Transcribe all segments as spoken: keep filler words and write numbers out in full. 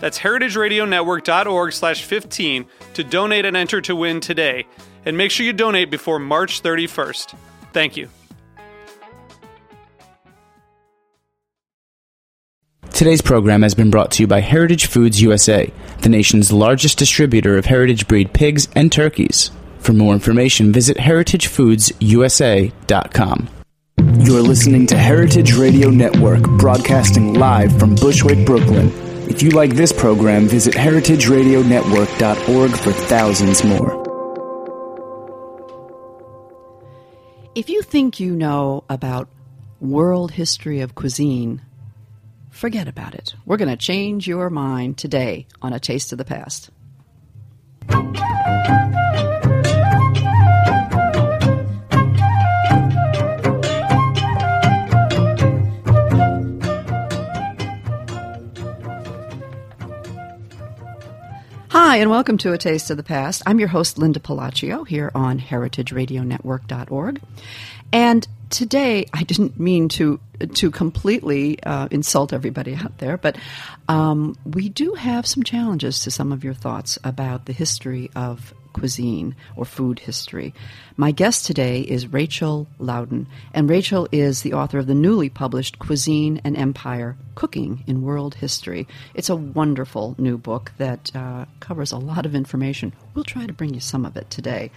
That's heritage radio network dot org slash fifteen to donate and enter to win today. And make sure you donate before March thirty-first. Thank you. Today's program has been brought to you by Heritage Foods U S A, the nation's largest distributor of heritage breed pigs and turkeys. For more information, visit heritage foods u s a dot com. You're listening to Heritage Radio Network, broadcasting live from Bushwick, Brooklyn. If you like this program, visit heritage radio network dot org for thousands more. If you think you know about world history of cuisine, forget about it. We're going to change your mind today on A Taste of the Past. Hi, and welcome to A Taste of the Past. I'm your host, Linda Pelaccio, here on heritage radio network dot org. And today, I didn't mean to to completely uh, insult everybody out there, but um, we do have some challenges to some of your thoughts about the history of cuisine or food history. My guest today is Rachel Laudan, and Rachel is the author of the newly published Cuisine and Empire, Cooking in World History. It's a wonderful new book that uh, covers a lot of information. We'll try to bring you some of it today.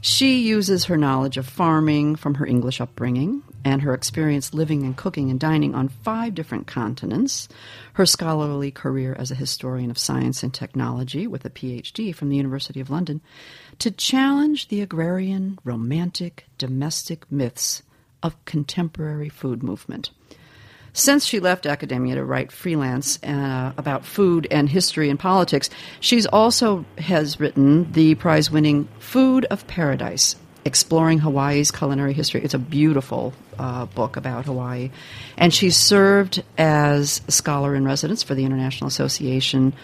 She uses her knowledge of farming from her English upbringing and her experience living and cooking and dining on five different continents, her scholarly career as a historian of science and technology with a P H D from the University of London, to challenge the agrarian, romantic, domestic myths of contemporary food movement. Since she left academia to write freelance uh, about food and history and politics, she's also has written the prize-winning Food of Paradise, Exploring Hawaii's Culinary History. It's a beautiful uh, book about Hawaii. And she served as scholar-in-residence for the International Association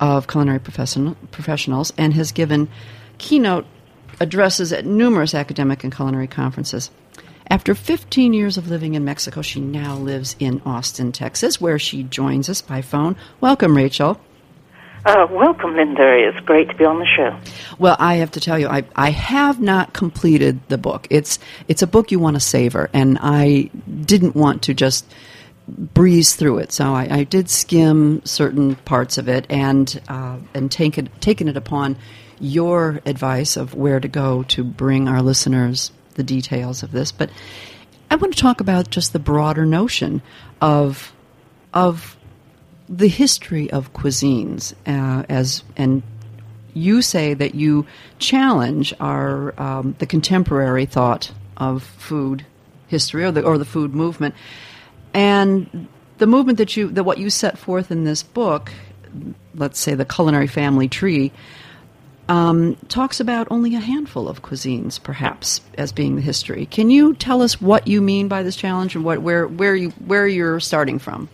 of Culinary Profession- Professionals and has given keynote addresses at numerous academic and culinary conferences. After fifteen years of living in Mexico, she now lives in Austin, Texas, where she joins us by phone. Welcome, Rachel. Uh, welcome, Linda. It's great to be on the show. Well, I have to tell you, I, I have not completed the book. It's it's a book you want to savor, and I didn't want to just breeze through it. So I, I did skim certain parts of it and uh, and take it, taken it upon your advice of where to go to bring our listeners the details of this, but I want to talk about just the broader notion of of the history of cuisines. Uh, as and you say that you challenge our um, the contemporary thought of food history or the or the food movement, and the movement that you that what you set forth in this book, let's say the culinary family tree. Um, talks about only a handful of cuisines, perhaps, as being the history. Can you tell us what you mean by this challenge and what where where you where you're starting from?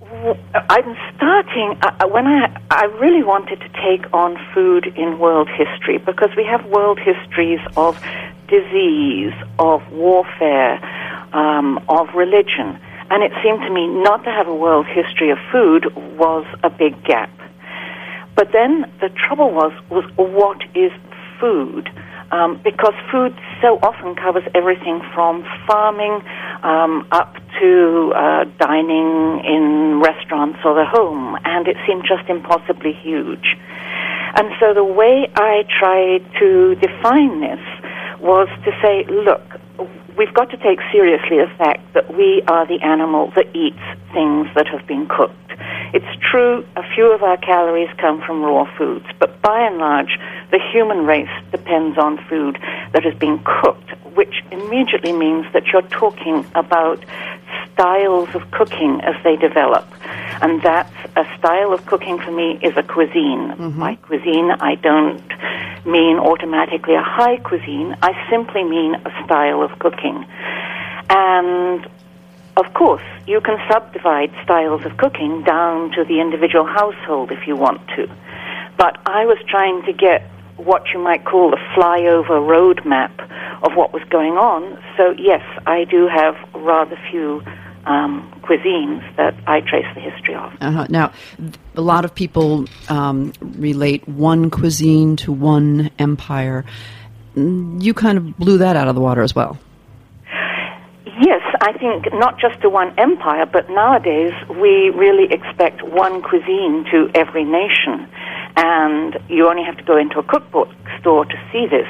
Well, I'm starting uh, when I I really wanted to take on food in world history because we have world histories of disease, of warfare, um, of religion, and it seemed to me not to have a world history of food was a big gap. But then the trouble was, was what is food? Um, because food so often covers everything from farming um, up to uh, dining in restaurants or the home, and it seemed just impossibly huge. And so the way I tried to define this was to say, look, we've got to take seriously the fact that we are the animal that eats things that have been cooked. It's true, a few of our calories come from raw foods, but by and large, the human race depends on food that has been cooked, which immediately means that you're talking about styles of cooking as they develop. And that's a style of cooking for me is a cuisine. Mm-hmm. By cuisine, I don't mean automatically a high cuisine. I simply mean a style of cooking. And, of course, you can subdivide styles of cooking down to the individual household if you want to. But I was trying to get what you might call the flyover roadmap of what was going on. So, yes, I do have rather few um, cuisines that I trace the history of. Uh-huh. Now, a lot of people um, relate one cuisine to one empire. You kind of blew that out of the water as well. Yes, I think not just to one empire, but nowadays we really expect one cuisine to every nation. And you only have to go into a cookbook store to see this.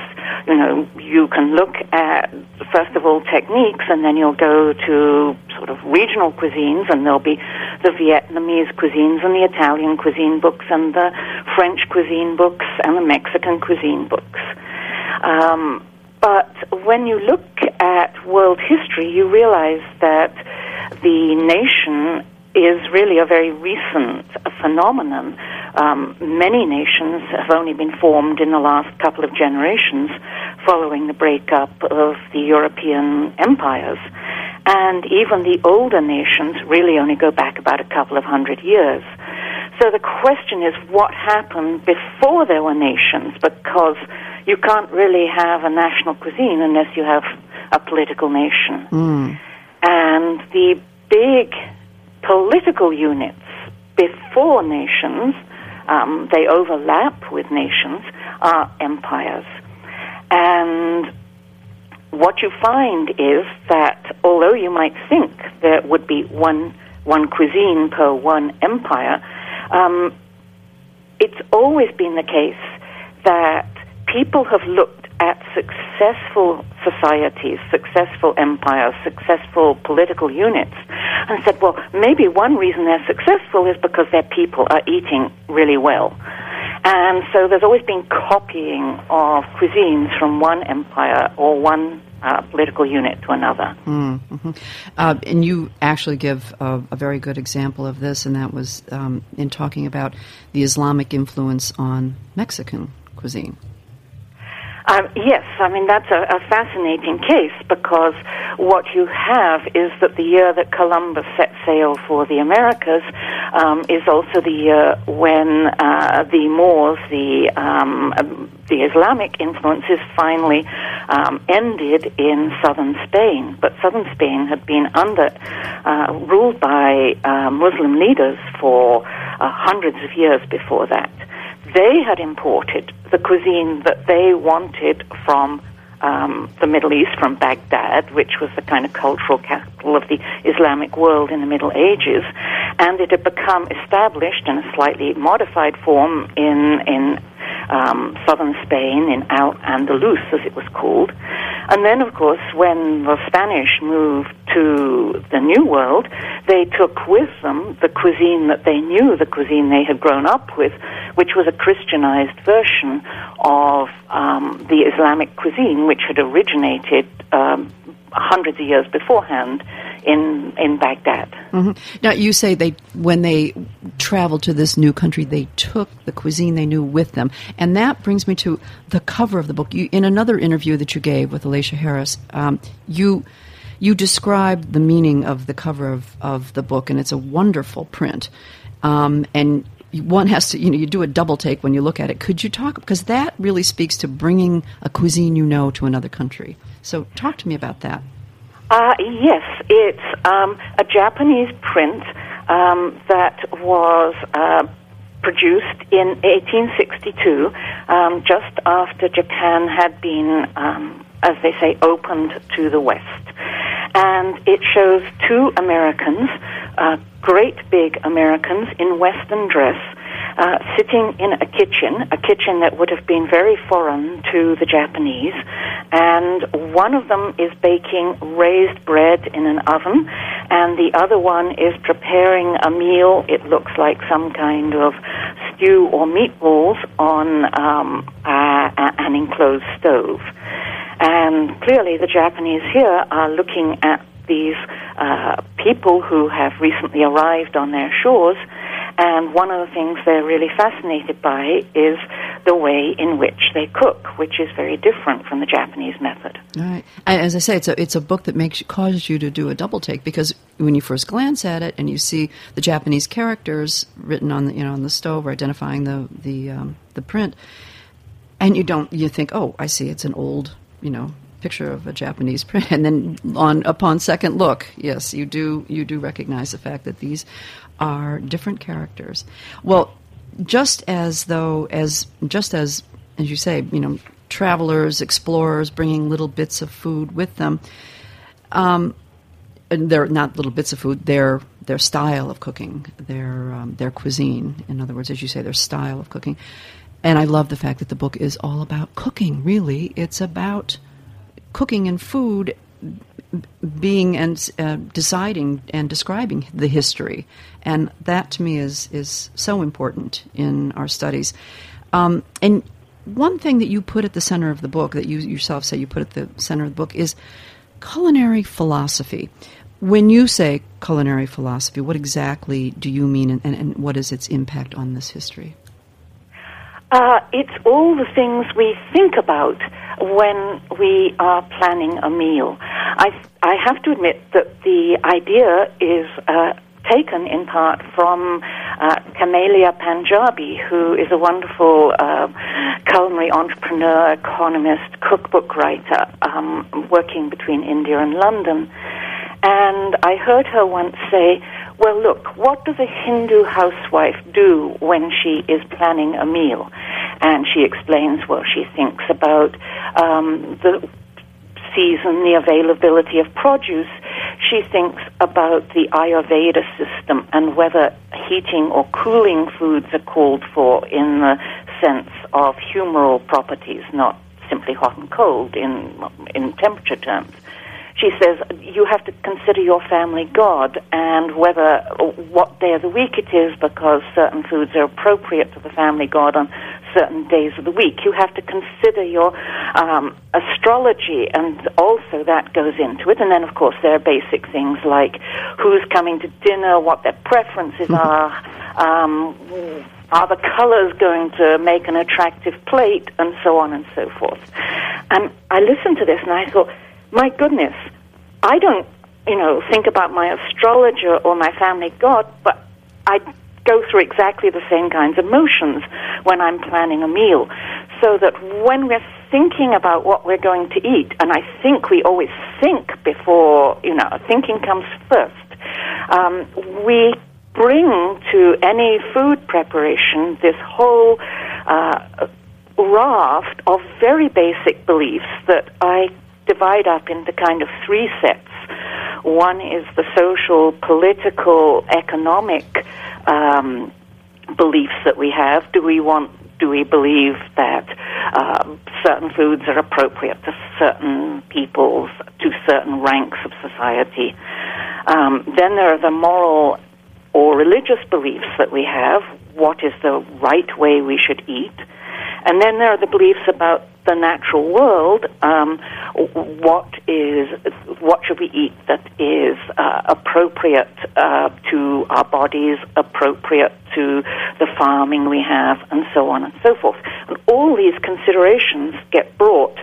You know, you can look at, first of all, techniques, and then you'll go to sort of regional cuisines, and there'll be the Vietnamese cuisines and the Italian cuisine books and the French cuisine books and the Mexican cuisine books. Um, but when you look at world history, you realize that the nation is really a very recent phenomenon. Um, many nations have only been formed in the last couple of generations following the breakup of the European empires. And even the older nations really only go back about a couple of hundred years. So the question is what happened before there were nations, because you can't really have a national cuisine unless you have a political nation. Mm. And the big political units before nations, um, they overlap with nations, are empires. And what you find is that although you might think there would be one, one cuisine per one empire, um, it's always been the case that people have looked at successful societies, successful empires, successful political units, and said, well, maybe one reason they're successful is because their people are eating really well. And so there's always been copying of cuisines from one empire or one uh, political unit to another. Mm-hmm. Uh, and you actually give a, a very good example of this, and that was um, in talking about the Islamic influence on Mexican cuisine. Um, yes, I mean, that's a, a fascinating case, because what you have is that the year that Columbus set sail for the Americas um, is also the year when uh, the Moors, the um, the Islamic influences finally um, ended in southern Spain. But southern Spain had been under uh, ruled by uh, Muslim leaders for uh, hundreds of years before that. They had imported the cuisine that they wanted from um, the Middle East, from Baghdad, which was the kind of cultural capital of the Islamic world in the Middle Ages, and it had become established in a slightly modified form in in um, southern Spain, in Al-Andalus, as it was called. And then, of course, when the Spanish moved to the New World, they took with them the cuisine that they knew, the cuisine they had grown up with, which was a Christianized version of um, the Islamic cuisine, which had originated um, hundreds of years beforehand in in Baghdad. Mm-hmm. Now, you say they when they traveled to this new country, they took the cuisine they knew with them. And that brings me to the cover of the book. You, in another interview that you gave with Alicia Harris, um, you... You described the meaning of the cover of, of the book, and it's a wonderful print. Um, and one has to, you know, you do a double take when you look at it. Could you talk, because that really speaks to bringing a cuisine you know to another country. So talk to me about that. Uh, yes, it's um, a Japanese print um, that was uh, produced in eighteen sixty-two, um, just after Japan had been, um, as they say, opened to the West. And it shows two Americans, uh, great big Americans in Western dress, uh, sitting in a kitchen, a kitchen that would have been very foreign to the Japanese, and one of them is baking raised bread in an oven, and the other one is preparing a meal. It looks like some kind of stew or meatballs on um, uh, an enclosed stove. And clearly the Japanese here are looking at these uh, people who have recently arrived on their shores, and one of the things they're really fascinated by is the way in which they cook, which is very different from the Japanese method. All right. As I say, it's a, it's a book that makes causes you to do a double take, because when you first glance at it and you see the Japanese characters written on the, you know, on the stove or identifying the the um, the print, and you don't you think, oh, I see, it's an old, you know, picture of a Japanese print, and then on upon second look, yes, you do you do recognize the fact that these are different characters. Well, just as though as just as as you say, you know, travelers, explorers, bringing little bits of food with them, um, and they're not little bits of food; they're their style of cooking, their um, their cuisine. In other words, as you say, their style of cooking. And I love the fact that the book is all about cooking. Really, it's about cooking and food, being and uh, deciding and describing the history, and that to me is is so important in our studies. Um, and one thing that you put at the center of the book, that you yourself say you put at the center of the book, is culinary philosophy. When you say culinary philosophy, what exactly do you mean, and, and, and what is its impact on this history? Uh, it's all the things we think about when we are planning a meal. I I have to admit that the idea is uh, taken in part from uh, Kamelia Panjabi, who is a wonderful uh, culinary entrepreneur, economist, cookbook writer, um, working between India and London. And I heard her once say, well, look, what does a Hindu housewife do when she is planning a meal? And she explains, well, she thinks about um, the season, the availability of produce. She thinks about the Ayurveda system and whether heating or cooling foods are called for in the sense of humoral properties, not simply hot and cold in in temperature terms. She says, you have to consider your family God and whether what day of the week it is, because certain foods are appropriate to the family God on certain days of the week. You have to consider your um, astrology, and also that goes into it. And then, of course, there are basic things like who's coming to dinner, what their preferences are, um, are the colors going to make an attractive plate, and so on and so forth. And I listened to this and I thought, my goodness, I don't, you know, think about my astrologer or my family god, but I go through exactly the same kinds of motions when I'm planning a meal. So that when we're thinking about what we're going to eat, and I think we always think before, you know, thinking comes first, um, we bring to any food preparation this whole uh, raft of very basic beliefs that I divide up into kind of three sets. One is the social, political, economic um, beliefs that we have. Do we want? Do we believe that uh, certain foods are appropriate to certain peoples, to certain ranks of society? Um, then there are the moral or religious beliefs that we have. What is the right way we should eat? And then there are the beliefs about the natural world. Um, what is, what should we eat that is uh, appropriate uh, to our bodies, appropriate to the farming we have, and so on and so forth. And all these considerations get brought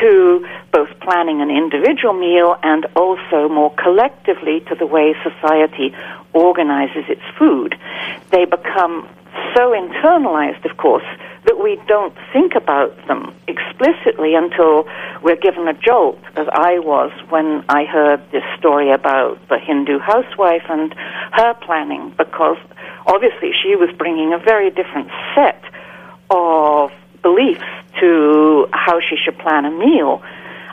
to both planning an individual meal and also more collectively to the way society organizes its food. They become so internalized, of course, that we don't think about them explicitly until we're given a jolt, as I was when I heard this story about the Hindu housewife and her planning, because obviously she was bringing a very different set of beliefs to how she should plan a meal.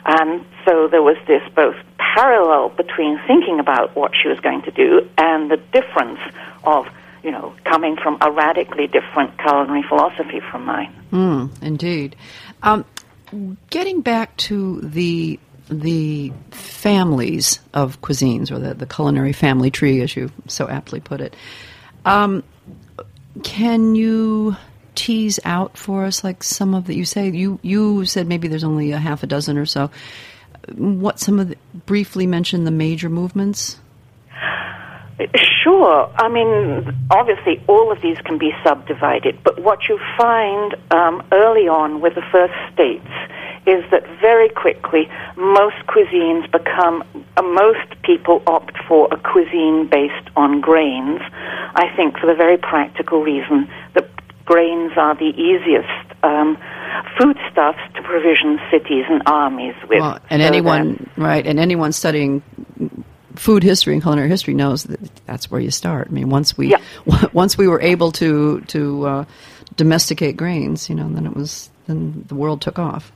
And so there was this both parallel between thinking about what she was going to do and the difference of you know, coming from a radically different culinary philosophy from mine. Mm, indeed. Um, getting back to the the families of cuisines, or the, the culinary family tree, as you so aptly put it, um, can you tease out for us, like, some of the, you say, you, you said maybe there's only a half a dozen or so. What some of the, briefly mention the major movements? Sure. I mean, obviously all of these can be subdivided, but what you find um, early on with the first states is that very quickly most cuisines become, uh, most people opt for a cuisine based on grains, I think for the very practical reason that grains are the easiest um, foodstuffs to provision cities and armies with. Well, and so anyone, that, right, and anyone studying food history and culinary history knows that that's where you start. I mean, once we yeah. w- once we were able to to uh, domesticate grains, you know, then it was then the world took off.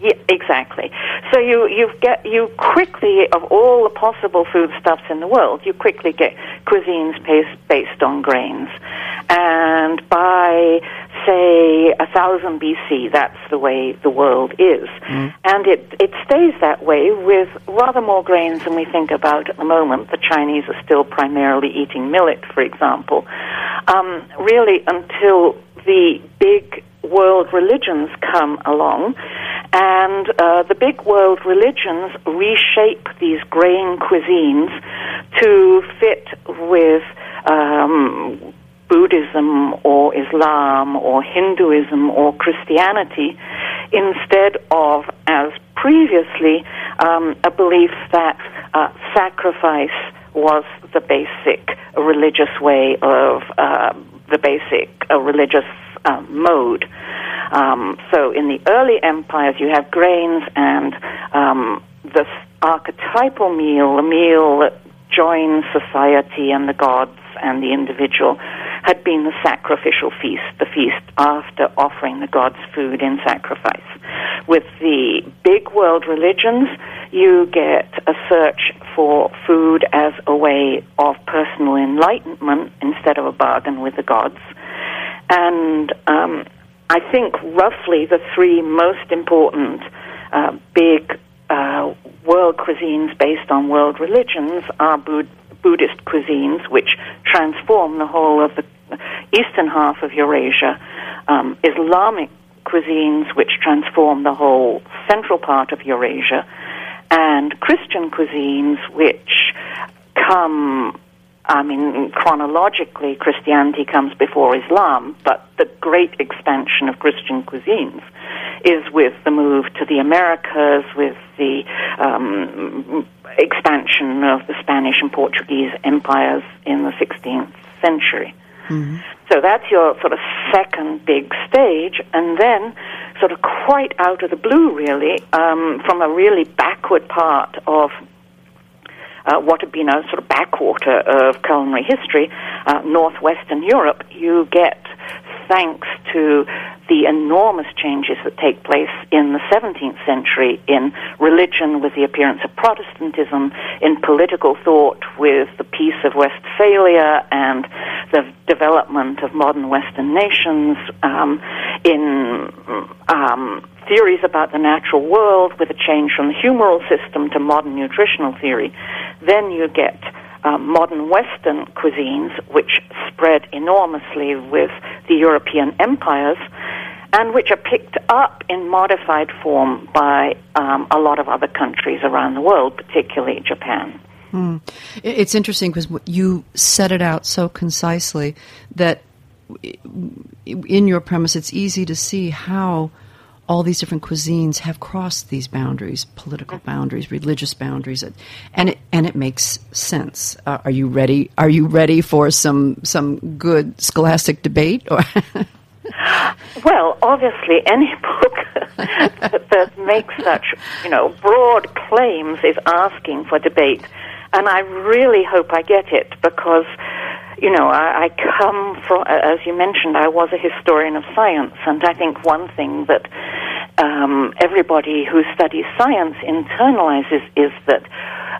Yeah, exactly. So you you get you quickly, of all the possible foodstuffs in the world, you quickly get cuisines based based on grains, and by say one thousand B C, that's the way the world is, mm. and it it stays that way with rather more grains than we think about at the moment. The Chinese are still primarily eating millet, for example, um, really until the big world religions come along, and uh, the big world religions reshape these grain cuisines to fit with um, Buddhism or Islam or Hinduism or Christianity, instead of, as previously, um, a belief that uh, sacrifice was the basic religious way of uh, the basic uh, religious Uh, mode. Um, so in the early empires, you have grains and um, the archetypal meal, the meal that joins society and the gods and the individual, had been the sacrificial feast, the feast after offering the gods food in sacrifice. With the big world religions, you get a search for food as a way of personal enlightenment instead of a bargain with the gods. And um, I think roughly the three most important uh, big uh, world cuisines based on world religions are Bud- Buddhist cuisines, which transform the whole of the eastern half of Eurasia, um, Islamic cuisines, which transform the whole central part of Eurasia, and Christian cuisines, which come... I mean, chronologically, Christianity comes before Islam, but the great expansion of Christian cuisines is with the move to the Americas, with the um, expansion of the Spanish and Portuguese empires in the sixteenth century. Mm-hmm. So that's your sort of second big stage, and then sort of quite out of the blue, really, um, from a really backward part of Uh, what had been a sort of backwater of culinary history, uh, northwestern Europe, you get, thanks to the enormous changes that take place in the seventeenth century in religion with the appearance of Protestantism, in political thought with the Peace of Westphalia and the development of modern Western nations, um, in... Um, theories about the natural world with a change from the humoral system to modern nutritional theory, then you get uh, modern Western cuisines, which spread enormously with the European empires and which are picked up in modified form by um, a lot of other countries around the world, particularly Japan. Mm. It's interesting because you set it out so concisely that in your premise it's easy to see how all these different cuisines have crossed these boundaries, political boundaries, religious boundaries, and it and it makes sense. Uh, are you ready? Are you ready for some some good scholastic debate? Or well, obviously, any book that, that makes such, you know, broad claims is asking for debate, and I really hope I get it because, you know, I, I come from, as you mentioned, I was a historian of science, and I think one thing that um, everybody who studies science internalizes is that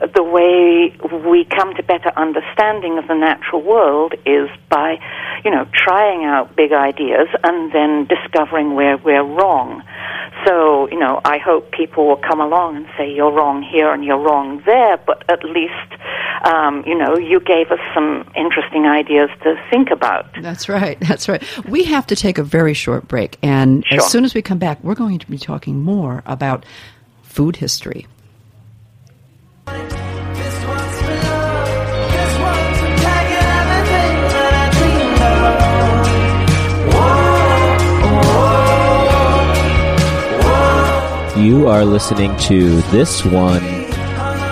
the way we come to better understanding of the natural world is by, you know, trying out big ideas and then discovering where we're wrong. So, you know, I hope people will come along and say, you're wrong here and you're wrong there, but at least, um, you know, you gave us some interesting ideas to think about. That's right. That's right. We have to take a very short break, and sure. As soon as we come back, we're going to be talking more about food history. You are listening to This One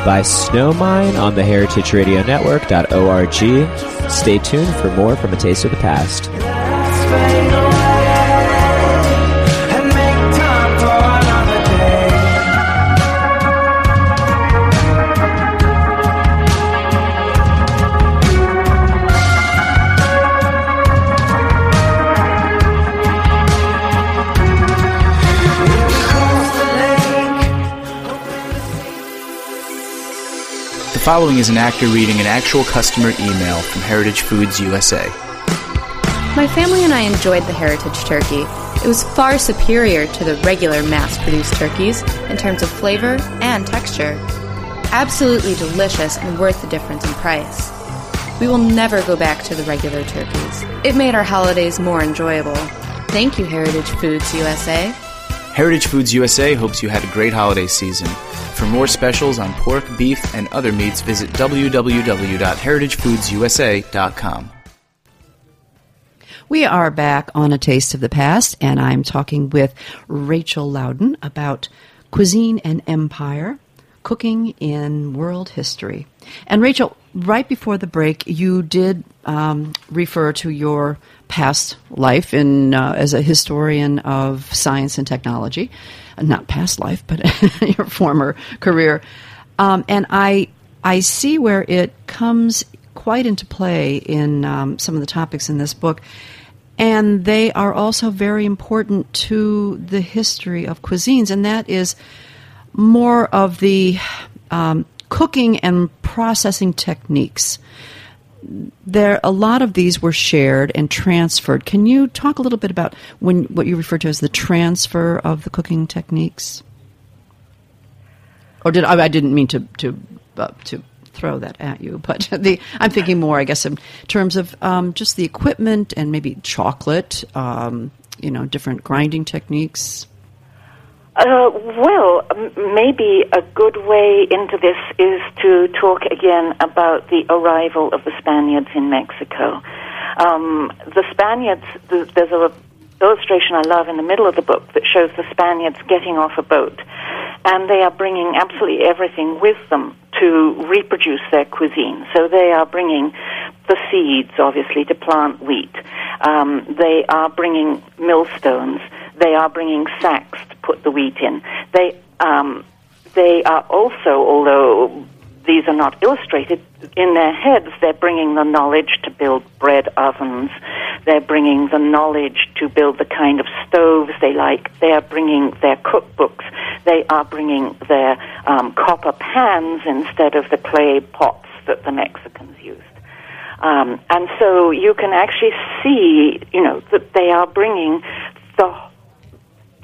by Snowmine on the Heritage Radio Network dot org. Stay tuned for more from A Taste of the Past. The following is an actor reading an actual customer email from Heritage Foods U S A. My family and I enjoyed the Heritage turkey. It was far superior to the regular mass-produced turkeys in terms of flavor and texture. Absolutely delicious and worth the difference in price. We will never go back to the regular turkeys. It made our holidays more enjoyable. Thank you, Heritage Foods U S A. Heritage Foods U S A hopes you had a great holiday season. For more specials on pork, beef, and other meats, visit w w w dot heritage foods u s a dot com. We are back on A Taste of the Past, and I'm talking with Rachel Laudan about Cuisine and Empire, cooking in world history. And Rachel, right before the break, you did um, refer to your past life in uh, as a historian of science and technology. Not past life, but your former career. Um, and I I see where it comes quite into play in um, some of the topics in this book. And they are also very important to the history of cuisines, and that is more of the um, cooking and processing techniques. There, a lot of these were shared and transferred. Can you talk a little bit about when what you refer to as the transfer of the cooking techniques? Or did I, I didn't mean to to uh, to throw that at you, but the, I'm thinking more, I guess, in terms of um, just the equipment and maybe chocolate, um, you know, different grinding techniques. Uh, well, maybe a good way into this is to talk again about the arrival of the Spaniards in Mexico. Um, the Spaniards, there's an illustration I love in the middle of the book that shows the Spaniards getting off a boat, and they are bringing absolutely everything with them to reproduce their cuisine. So they are bringing the seeds, obviously, to plant wheat. Um, they are bringing millstones. They are bringing sacks to put the wheat in. They um, they are also, although these are not illustrated, in their heads they're bringing the knowledge to build bread ovens. They're bringing the knowledge to build the kind of stoves they like. They're bringing their cookbooks. They are bringing their um, copper pans instead of the clay pots that the Mexicans used. Um, and so you can actually see, you know, that they are bringing the whole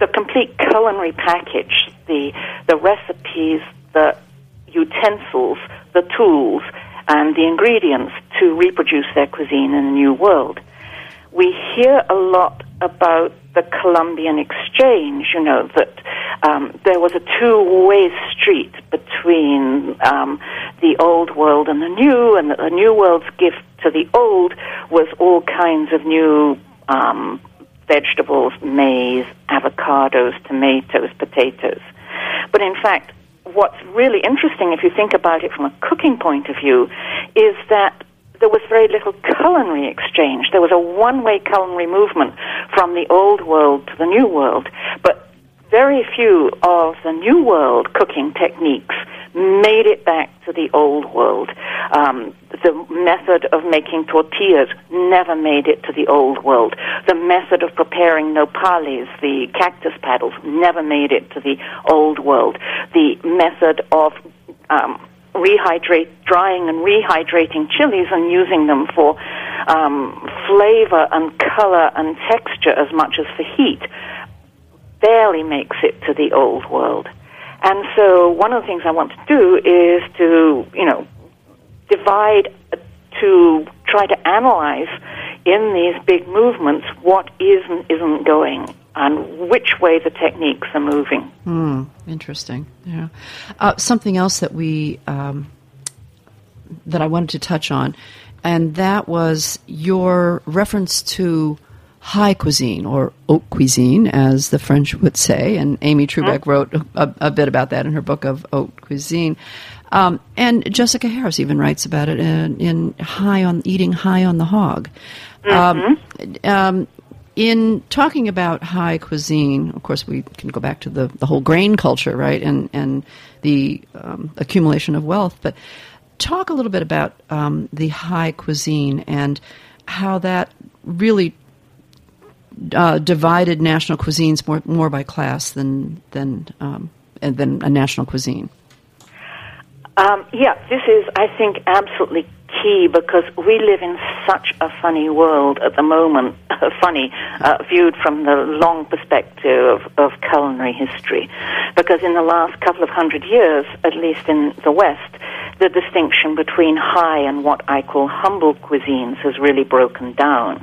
the complete culinary package, the the recipes, the utensils, the tools, and the ingredients to reproduce their cuisine in the New World. We hear a lot about the Columbian exchange, you know, that um, there was a two-way street between um, the Old World and the New, and that the New World's gift to the Old was all kinds of new um vegetables, maize, avocados, tomatoes, potatoes. But in fact, what's really interesting, if you think about it from a cooking point of view, is that there was very little culinary exchange. There was a one-way culinary movement from the Old World to the New World, but very few of the New World cooking techniques made it back to the Old World. Um, the method of making tortillas never made it to the Old World. The method of preparing nopales, the cactus paddles, never made it to the Old World. The method of um, rehydrate, drying and rehydrating chilies and using them for um, flavor and color and texture as much as for heat barely makes it to the old world. And so one of the things I want to do is to, you know, divide, to try to analyze in these big movements what is and isn't going and which way the techniques are moving. Hmm, interesting. Yeah. Uh, something else that we um, that I wanted to touch on, and that was your reference to high cuisine, or haute cuisine, as the French would say, and Amy Trubek mm-hmm. wrote a, a bit about that in her book of haute cuisine. Um, and Jessica Harris even writes about it in, in high on Eating High on the Hog. Mm-hmm. Um, um, in talking about high cuisine, of course, we can go back to the, the whole grain culture, right, and, and the um, accumulation of wealth. But talk a little bit about um, the high cuisine and how that really Uh, divided national cuisines more more by class than than um, than a national cuisine. Um, yeah, this is, I think, absolutely key, because we live in such a funny world at the moment. funny, uh, viewed from the long perspective of, of culinary history, because in the last couple of hundred years, at least in the West, the distinction between high and what I call humble cuisines has really broken down.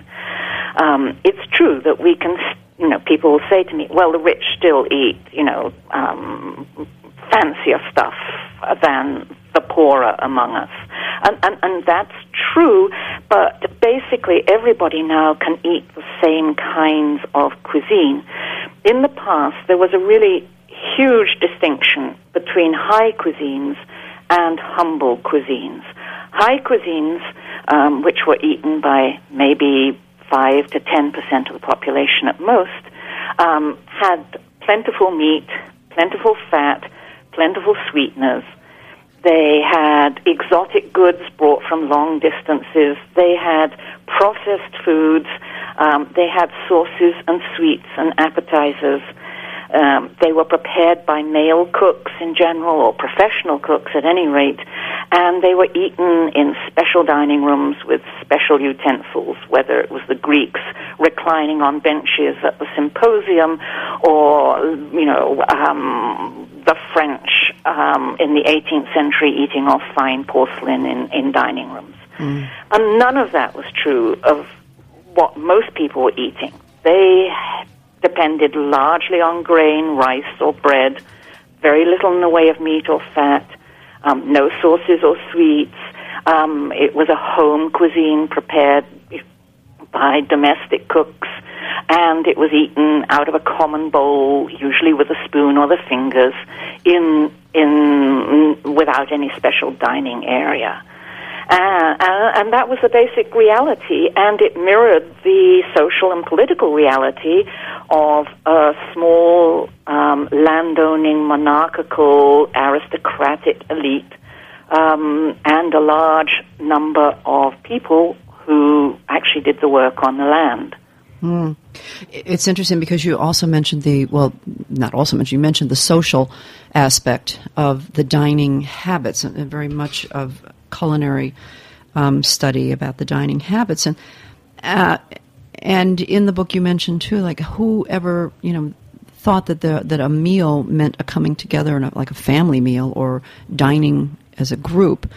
Um, it's true that we can, you know, people will say to me, well, the rich still eat, you know, um, fancier stuff than the poorer among us. And, and, and that's true, but basically everybody now can eat the same kinds of cuisine. In the past, there was a really huge distinction between high cuisines and humble cuisines. High cuisines, um, which were eaten by maybe five to ten percent of the population at most, um, had plentiful meat, plentiful fat, plentiful sweeteners. They had exotic goods brought from long distances. They had processed foods. Um, they had sauces and sweets and appetizers. Um, they were prepared by male cooks in general, or professional cooks at any rate, and they were eaten in special dining rooms with special utensils, whether it was the Greeks reclining on benches at the symposium, or, you know, um, the French um, in the eighteenth century eating off fine porcelain in, in dining rooms. Mm. And none of that was true of what most people were eating. They depended largely on grain, rice, or bread, very little in the way of meat or fat, um, no sauces or sweets. Um, it was a home cuisine prepared by domestic cooks, and it was eaten out of a common bowl, usually with a spoon or the fingers, in in without any special dining area. Uh, and that was the basic reality, and it mirrored the social and political reality of a small, um, landowning, monarchical, aristocratic elite, um, and a large number of people who actually did the work on the land. Mm. It's interesting because you also mentioned the, well, not also mentioned, you mentioned the social aspect of the dining habits, and very much of culinary um, study about the dining habits. And uh, and in the book you mentioned, too, like whoever, you know, thought that the, that a meal meant a coming together, and like a family meal or dining as a group,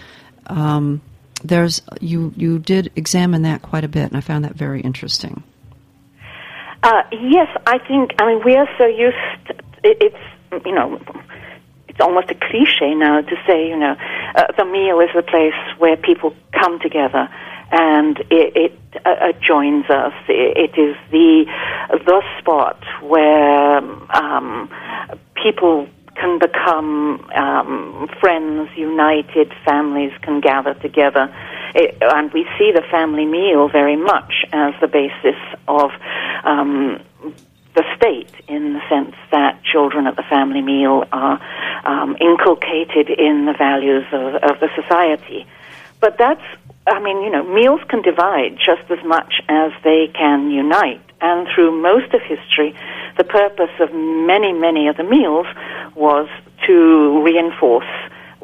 um, there's you, you did examine that quite a bit, and I found that very interesting. Uh, yes, I think, I mean, we are so used to, it's, you know, it's almost a cliche now to say, you know, uh, the meal is the place where people come together, and it, it uh, joins us. It, it is the, the spot where um, people can become um, friends, united, families can gather together. It, and we see the family meal very much as the basis of um, the state, in the sense that children at the family meal are um, inculcated in the values of, of the society. But that's, I mean, you know, meals can divide just as much as they can unite. And through most of history, the purpose of many, many of the meals was to reinforce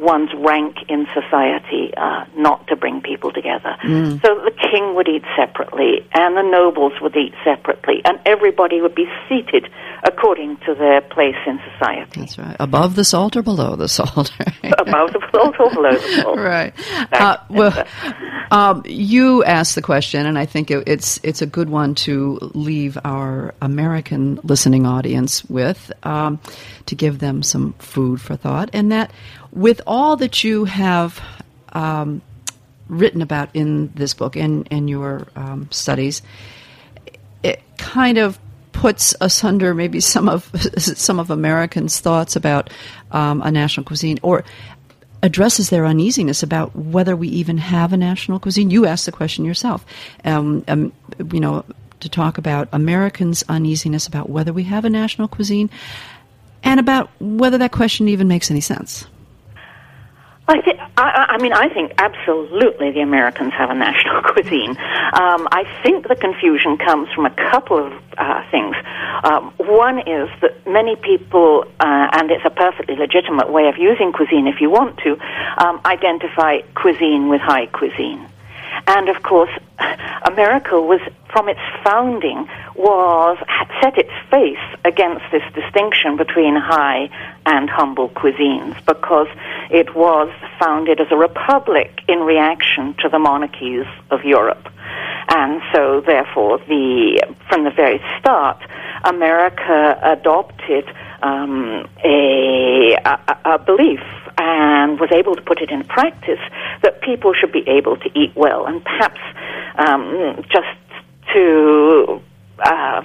one's rank in society, uh, not to bring people together. Mm. So the king would eat separately, and the nobles would eat separately, and everybody would be seated according to their place in society. That's right. Above the salt or below the salt? Right? Above the salt or below the salt. Right. Uh, well, um, you asked the question, and I think it, it's it's a good one to leave our American listening audience with, um, to give them some food for thought, and that with all that you have um, written about in this book and in your um, studies, it kind of puts asunder maybe some of some of Americans' thoughts about um, a national cuisine, or addresses their uneasiness about whether we even have a national cuisine. You asked the question yourself, um, um, you know, to talk about Americans' uneasiness about whether we have a national cuisine and about whether that question even makes any sense. I, th- I, I mean, I think absolutely the Americans have a national cuisine. Um, I think the confusion comes from a couple of uh, things. Um, one is that many people, uh, and it's a perfectly legitimate way of using cuisine if you want to, um, identify cuisine with high cuisine. And, of course, America was, from its founding, was set its face against this distinction between high and humble cuisines, because it was founded as a republic in reaction to the monarchies of Europe. And so, therefore, the from the very start, America adopted um, a, a, a belief, and was able to put it in practice, that people should be able to eat well. And perhaps um, just to uh,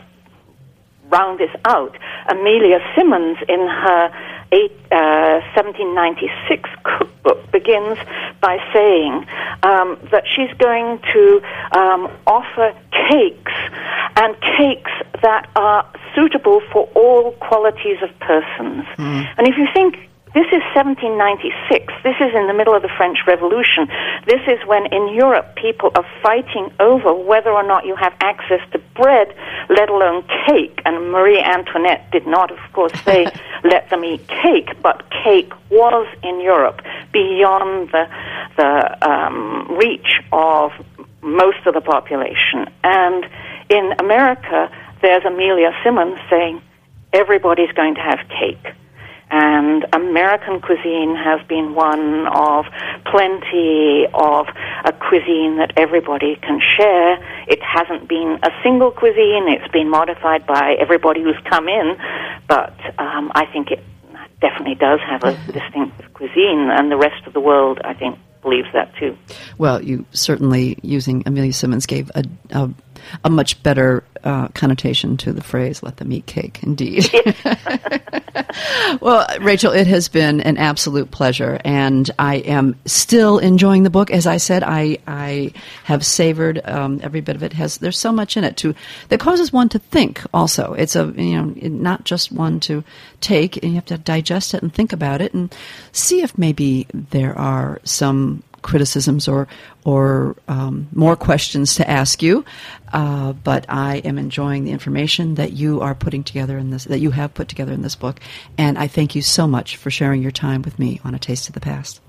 round this out, Amelia Simmons in her eight, uh, seventeen ninety-six cookbook begins by saying um, that she's going to um, offer cakes, and cakes that are suitable for all qualities of persons. Mm. And if you think, this is seventeen ninety-six. This is in the middle of the French Revolution. This is when, in Europe, people are fighting over whether or not you have access to bread, let alone cake. And Marie Antoinette did not, of course, say, let them eat cake. But cake was, in Europe, beyond the, the um, reach of most of the population. And in America, there's Amelia Simmons saying, everybody's going to have cake. And American cuisine has been one of plenty of a cuisine that everybody can share. It hasn't been a single cuisine. It's been modified by everybody who's come in. But um, I think it definitely does have a distinctive cuisine, and the rest of the world, I think, believes that too. Well, you certainly, using Amelia Simmons, gave a, a, a much better uh, connotation to the phrase, let them eat cake, indeed. Well, Rachel, it has been an absolute pleasure, and I am still enjoying the book. As I said, I I have savored um, every bit of it. Has There's so much in it to that causes one to think also. It's a you know not just one to take, and you have to digest it and think about it and see if maybe there are some criticisms or or um, more questions to ask you, uh, but I am enjoying the information that you are putting together in this, that you have put together in this book, and I thank you so much for sharing your time with me on A Taste of the Past.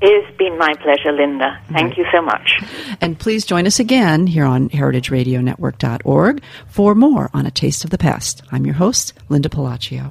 It's been my pleasure, Linda. Thank you so much. And please join us again here on heritage radio network dot org for more on A Taste of the Past. I'm your host, Linda Pelaccio.